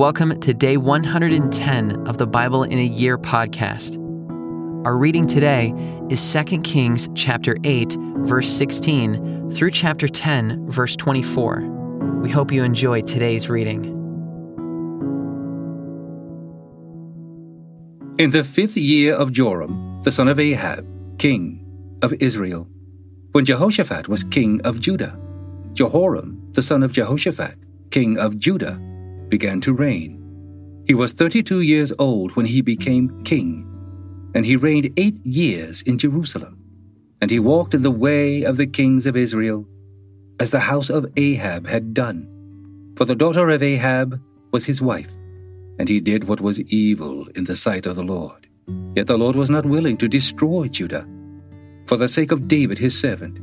Welcome to Day 110 of the Bible in a Year podcast. Our reading today is 2 Kings chapter 8, verse 16 through chapter 10, verse 24. We hope you enjoy today's reading. In the 5th year of Joram, the son of Ahab, king of Israel, when Jehoshaphat was king of Judah, Jehoram, the son of Jehoshaphat, king of Judah, began to reign. He was 32 years old when he became king, and he reigned 8 years in Jerusalem. And he walked in the way of the kings of Israel, as the house of Ahab had done. For the daughter of Ahab was his wife, and he did what was evil in the sight of the Lord. Yet the Lord was not willing to destroy Judah, for the sake of David his servant,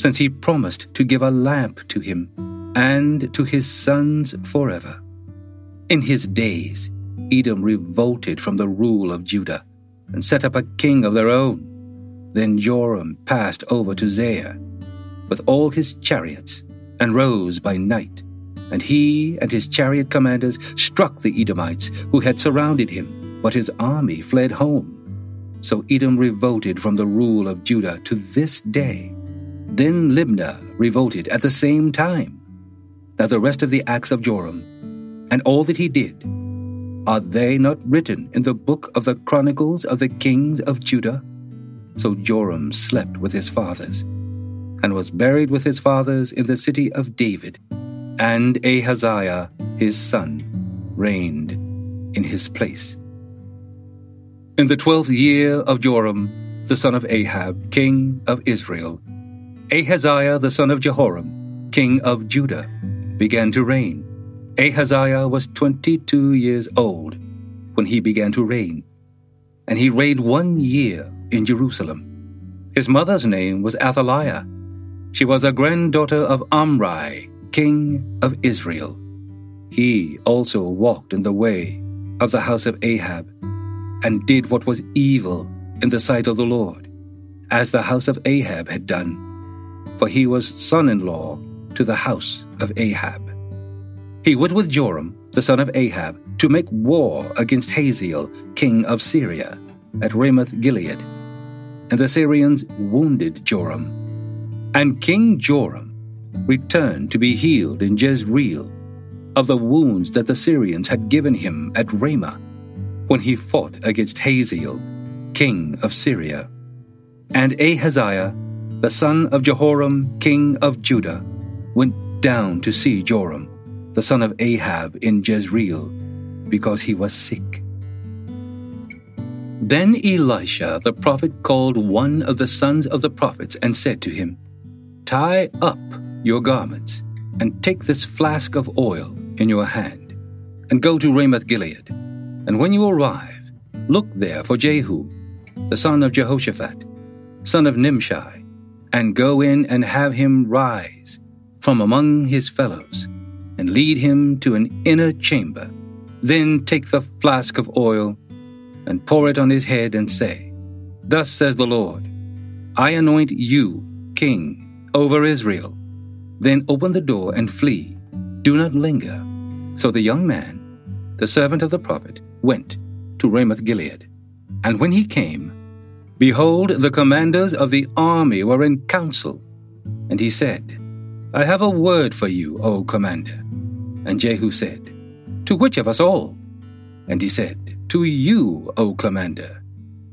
since he promised to give a lamp to him and to his sons forever. In his days, Edom revolted from the rule of Judah and set up a king of their own. Then Joram passed over to Zair with all his chariots and rose by night. And he and his chariot commanders struck the Edomites who had surrounded him, but his army fled home. So Edom revolted from the rule of Judah to this day. Then Libnah revolted at the same time. Now the rest of the acts of Joram and all that he did, are they not written in the book of the Chronicles of the Kings of Judah? So Joram slept with his fathers, and was buried with his fathers in the city of David, and Ahaziah his son reigned in his place. In the 12th year of Joram, the son of Ahab, king of Israel, Ahaziah the son of Jehoram, king of Judah, began to reign. Ahaziah was 22 years old when he began to reign, and he reigned 1 year in Jerusalem. His mother's name was Athaliah. She was a granddaughter of Omri, king of Israel. He also walked in the way of the house of Ahab, and did what was evil in the sight of the Lord, as the house of Ahab had done, for he was son-in-law to the house of Ahab. He went with Joram, the son of Ahab, to make war against Hazael, king of Syria, at Ramoth-Gilead. And the Syrians wounded Joram. And King Joram returned to be healed in Jezreel of the wounds that the Syrians had given him at Ramah when he fought against Hazael, king of Syria. And Ahaziah, the son of Jehoram, king of Judah, went down to see Joram, the son of Ahab, in Jezreel, because he was sick. Then Elisha the prophet called one of the sons of the prophets and said to him, "Tie up your garments, and take this flask of oil in your hand, and go to Ramoth-Gilead. And when you arrive, look there for Jehu, the son of Jehoshaphat, son of Nimshi, and go in and have him rise from among his fellows, and lead him to an inner chamber. Then take the flask of oil and pour it on his head and say, 'Thus says the Lord, I anoint you king over Israel.' Then open the door and flee. Do not linger." So the young man, the servant of the prophet, went to Ramoth-Gilead. And when he came, behold, the commanders of the army were in council. And he said, "I have a word for you, O commander." And Jehu said, "To which of us all?" And he said, "To you, O commander."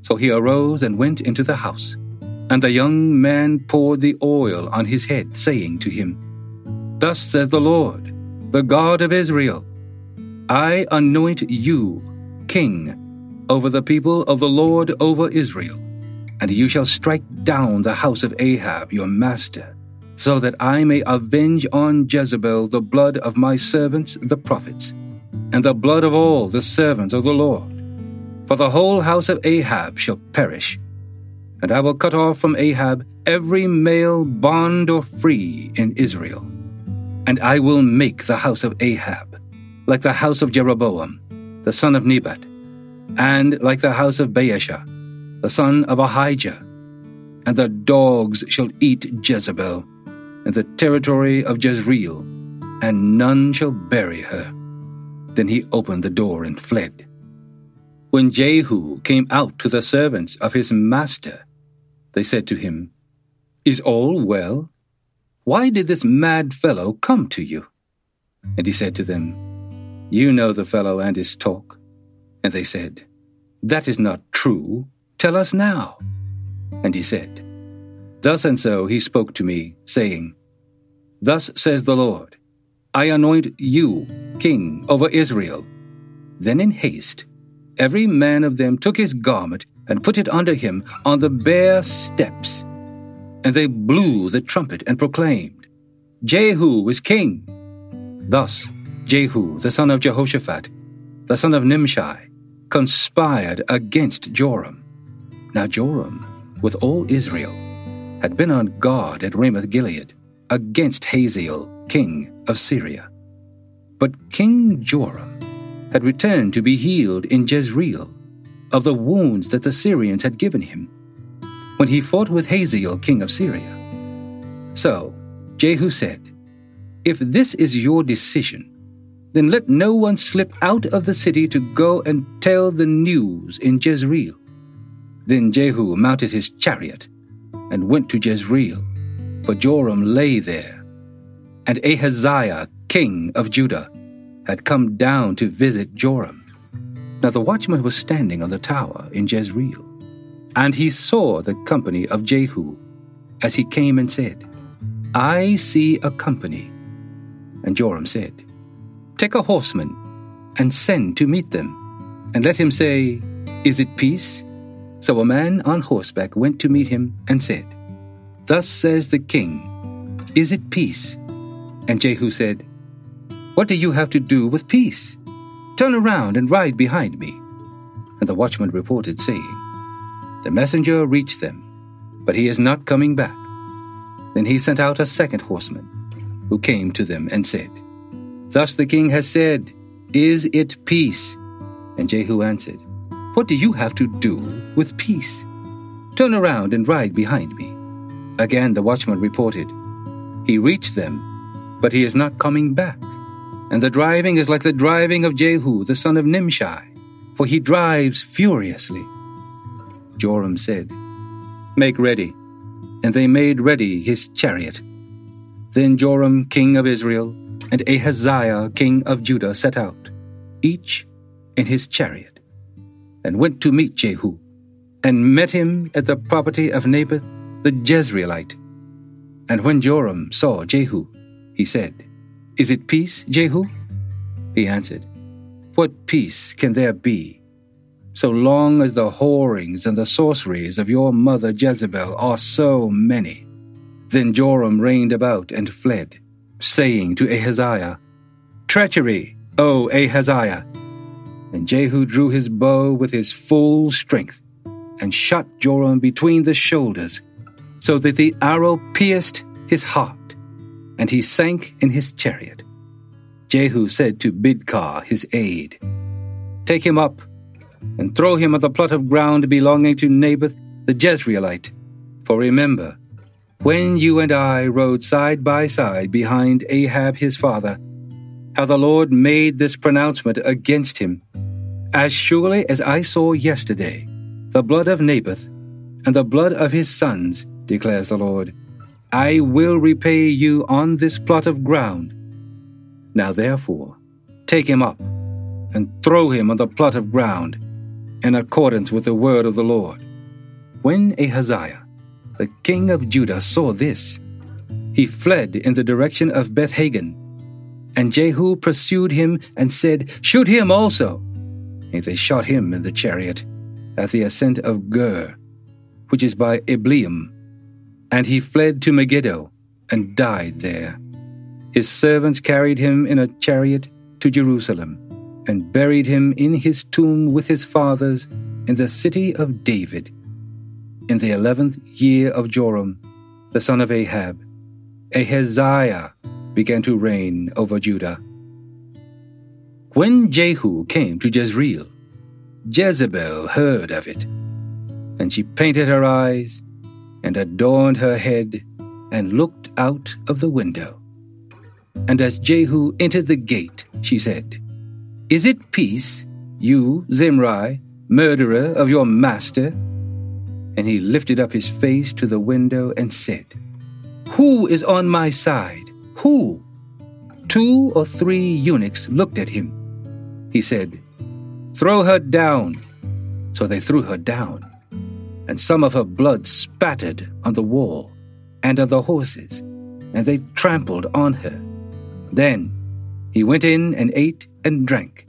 So he arose and went into the house. And the young man poured the oil on his head, saying to him, "Thus says the Lord, the God of Israel, I anoint you king over the people of the Lord over Israel, and you shall strike down the house of Ahab your master, so that I may avenge on Jezebel the blood of my servants the prophets, and the blood of all the servants of the Lord. For the whole house of Ahab shall perish. And I will cut off from Ahab every male bond or free in Israel. And I will make the house of Ahab like the house of Jeroboam, the son of Nebat, and like the house of Baasha, the son of Ahijah. And the dogs shall eat Jezebel, in the territory of Jezreel, and none shall bury her. Then he opened the door and fled. When Jehu came out to the servants of his master, they said to him, "Is all well? Why did this mad fellow come to you?" And he said to them, "You know the fellow and his talk." And they said, "That is not true. Tell us now." And he said, "Thus and so he spoke to me, saying, 'Thus says the Lord, I anoint you king over Israel.' Then in haste, every man of them took his garment and put it under him on the bare steps. And they blew the trumpet and proclaimed, 'Jehu is king.' Thus Jehu, the son of Jehoshaphat, the son of Nimshi, conspired against Joram. Now Joram, with all Israel, had been on guard at Ramoth-Gilead against Hazael, king of Syria. But King Joram had returned to be healed in Jezreel of the wounds that the Syrians had given him, when he fought with Hazael, king of Syria. So Jehu said, 'If this is your decision, then let no one slip out of the city to go and tell the news in Jezreel.' Then Jehu mounted his chariot and went to Jezreel, for Joram lay there. And Ahaziah, king of Judah, had come down to visit Joram. Now the watchman was standing on the tower in Jezreel, and he saw the company of Jehu as he came and said, 'I see a company.' And Joram said, 'Take a horseman and send to meet them, and let him say, "Is it peace?" So a man on horseback went to meet him and said, "Thus says the king, is it peace?" And Jehu said, "What do you have to do with peace? Turn around and ride behind me." And the watchman reported, saying, "The messenger reached them, but he is not coming back." Then he sent out a second horseman, who came to them and said, "Thus the king has said, is it peace?" And Jehu answered, "What do you have to do with peace? Turn around and ride behind me." Again the watchman reported, "He reached them, but he is not coming back. And the driving is like the driving of Jehu, the son of Nimshi, for he drives furiously." Joram said, "Make ready." And they made ready his chariot. Then Joram, king of Israel, and Ahaziah, king of Judah, set out, each in his chariot, and went to meet Jehu, and met him at the property of Naboth the Jezreelite. And when Joram saw Jehu, he said, "Is it peace, Jehu?" He answered, "What peace can there be, so long as the whorings and the sorceries of your mother Jezebel are so many?" Then Joram reigned about and fled, saying to Ahaziah, "Treachery, O Ahaziah!" And Jehu drew his bow with his full strength and shot Joram between the shoulders, so that the arrow pierced his heart, and he sank in his chariot. Jehu said to Bidkar, his aide, "Take him up and throw him on the plot of ground belonging to Naboth the Jezreelite, for remember, when you and I rode side by side behind Ahab his father, how the Lord made this pronouncement against him: 'As surely as I saw yesterday, the blood of Naboth and the blood of his sons, declares the Lord, I will repay you on this plot of ground.' Now therefore, take him up and throw him on the plot of ground, in accordance with the word of the Lord." When Ahaziah, the king of Judah, saw this, he fled in the direction of Beth-hagan. And Jehu pursued him and said, "Shoot him also." And they shot him in the chariot at the ascent of Gur, which is by Ibleam. And he fled to Megiddo and died there. His servants carried him in a chariot to Jerusalem and buried him in his tomb with his fathers in the city of David, in the 11th year of Joram, the son of Ahab. Ahaziah began to reign over Judah. When Jehu came to Jezreel, Jezebel heard of it, and she painted her eyes and adorned her head and looked out of the window. And as Jehu entered the gate, she said, Is it peace, you, Zimri, murderer of your master?' And he lifted up his face to the window and said, 'Who is on my side? Who?' 2 or 3 eunuchs looked at him. He said, 'Throw her down.' So they threw her down, and some of her blood spattered on the wall and on the horses, and they trampled on her. Then he went in and ate and drank.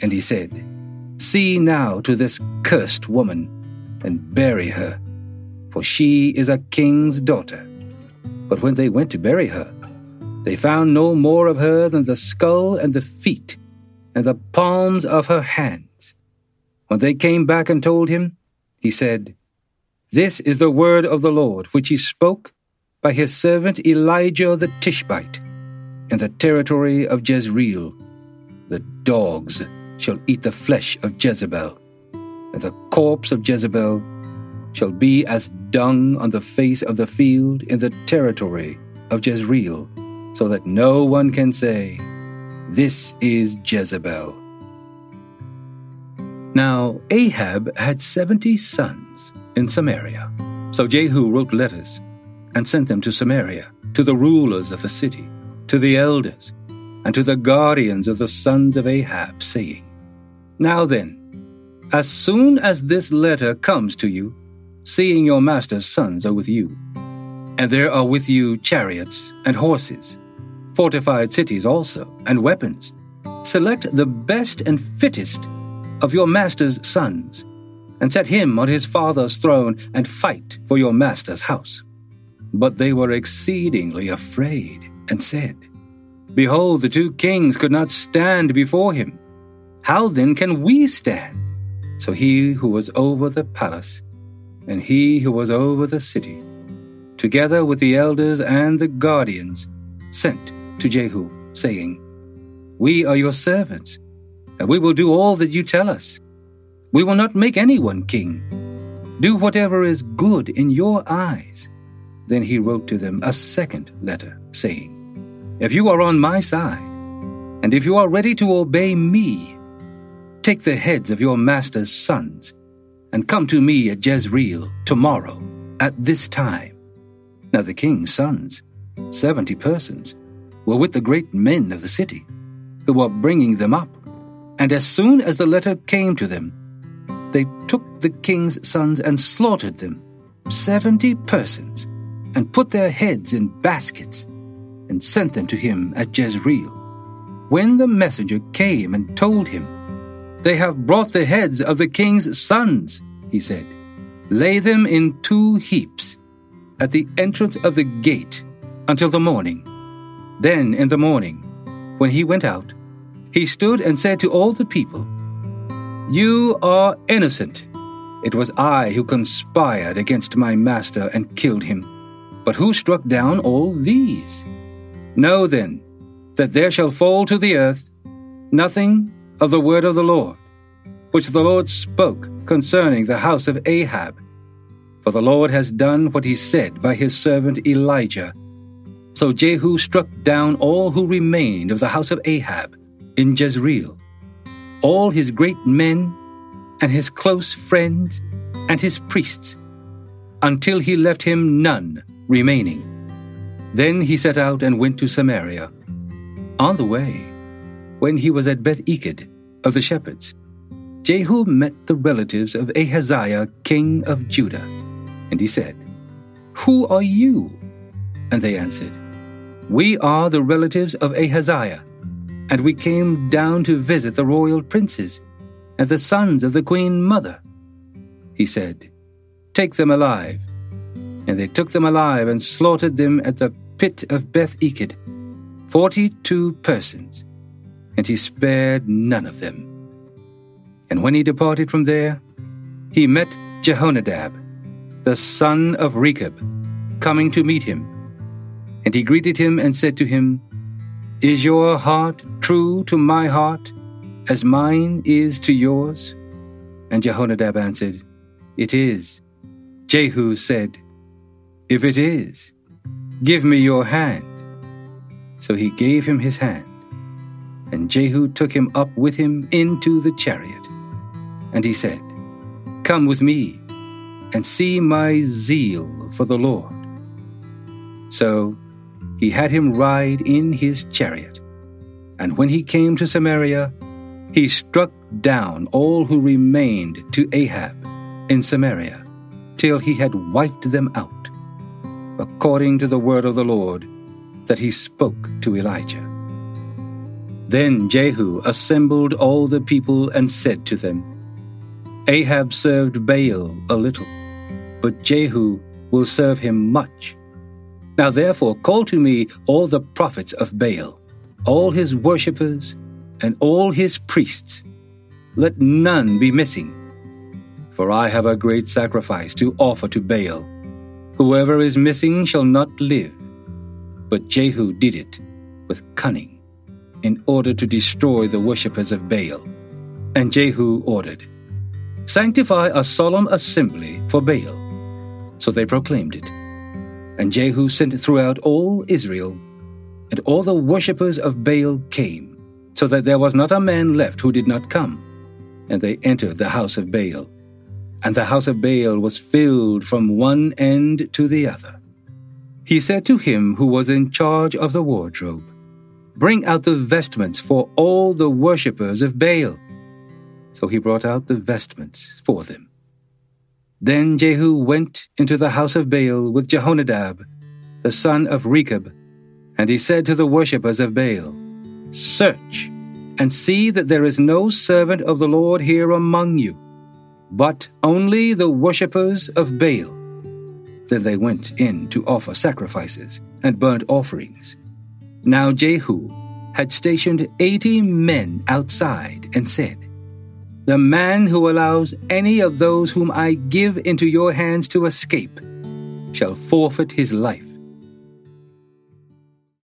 And he said, 'See now to this cursed woman, and bury her, for she is a king's daughter.' But when they went to bury her, they found no more of her than the skull and the feet and the palms of her hands. When they came back and told him, he said, 'This is the word of the Lord, which he spoke by his servant Elijah the Tishbite, in the territory of Jezreel. The dogs shall eat the flesh of Jezebel, and the corpse of Jezebel shall be as dung on the face of the field in the territory of Jezreel, so that no one can say, This is Jezebel.' Now Ahab had 70 sons in Samaria. So Jehu wrote letters and sent them to Samaria, to the rulers of the city, to the elders, and to the guardians of the sons of Ahab, saying, 'Now then, as soon as this letter comes to you, seeing your master's sons are with you, and there are with you chariots and horses, fortified cities also, and weapons, select the best and fittest of your master's sons, and set him on his father's throne, and fight for your master's house.' But they were exceedingly afraid, and said, 'Behold, the 2 kings could not stand before him. How then can we stand?' So he who was over the palace, and he who was over the city, together with the elders and the guardians, sent to Jehu, saying, 'We are your servants, and we will do all that you tell us. We will not make anyone king. Do whatever is good in your eyes.' Then he wrote to them a second letter, saying, 'If you are on my side, and if you are ready to obey me, take the heads of your master's sons, and come to me at Jezreel tomorrow at this time.' Now the king's sons, 70 persons, were with the great men of the city, who were bringing them up. And as soon as the letter came to them, they took the king's sons and slaughtered them, 70 persons, and put their heads in baskets, and sent them to him at Jezreel. When the messenger came and told him, 'They have brought the heads of the king's sons,' he said, 'Lay them in 2 heaps at the entrance of the gate until the morning.' Then in the morning, when he went out, he stood and said to all the people, 'You are innocent. It was I who conspired against my master and killed him. But who struck down all these? Know then that there shall fall to the earth nothing of the word of the Lord, which the Lord spoke concerning the house of Ahab. For the Lord has done what he said by his servant Elijah.' So Jehu struck down all who remained of the house of Ahab in Jezreel, all his great men and his close friends and his priests, until he left him none remaining. Then he set out and went to Samaria. On the way, when he was at Beth-Eked of the shepherds, Jehu met the relatives of Ahaziah king of Judah, and he said, 'Who are you?' And they answered, 'We are the relatives of Ahaziah, and we came down to visit the royal princes and the sons of the queen mother.' He said, 'Take them alive.' And they took them alive and slaughtered them at the pit of Beth-Eked, 42 persons, and he spared none of them. And when he departed from there, he met Jehonadab, the son of Rechab, coming to meet him. And he greeted him and said to him, 'Is your heart true to my heart, as mine is to yours?' And Jehonadab answered, 'It is.' Jehu said, 'If it is, give me your hand.' So he gave him his hand, and Then Jehu took him up with him into the chariot. And he said, "Come with me, and see my zeal for the Lord." So he had him ride in his chariot. And when he came to Samaria, he struck down all who remained to Ahab in Samaria, till he had wiped them out, according to the word of the Lord that he spoke to Elijah. Then Jehu assembled all the people and said to them, "Ahab served Baal a little, but Jehu will serve him much. Now therefore call to me all the prophets of Baal, all his worshippers, and all his priests. Let none be missing. For I have a great sacrifice to offer to Baal. Whoever is missing shall not live." But Jehu did it with cunning, in order to destroy the worshippers of Baal. And Jehu ordered, "Sanctify a solemn assembly for Baal." So they proclaimed it. And Jehu sent throughout all Israel, and all the worshippers of Baal came, so that there was not a man left who did not come. And they entered the house of Baal. And the house of Baal was filled from one end to the other. He said to him who was in charge of the wardrobe, "Bring out the vestments for all the worshippers of Baal." So he brought out the vestments for them. Then Jehu went into the house of Baal with Jehonadab, the son of Rechab, and he said to the worshippers of Baal, "Search, and see that there is no servant of the Lord here among you, but only the worshippers of Baal." Then they went in to offer sacrifices and burnt offerings. Now Jehu had stationed 80 men outside and said, "The man who allows any of those whom I give into your hands to escape shall forfeit his life."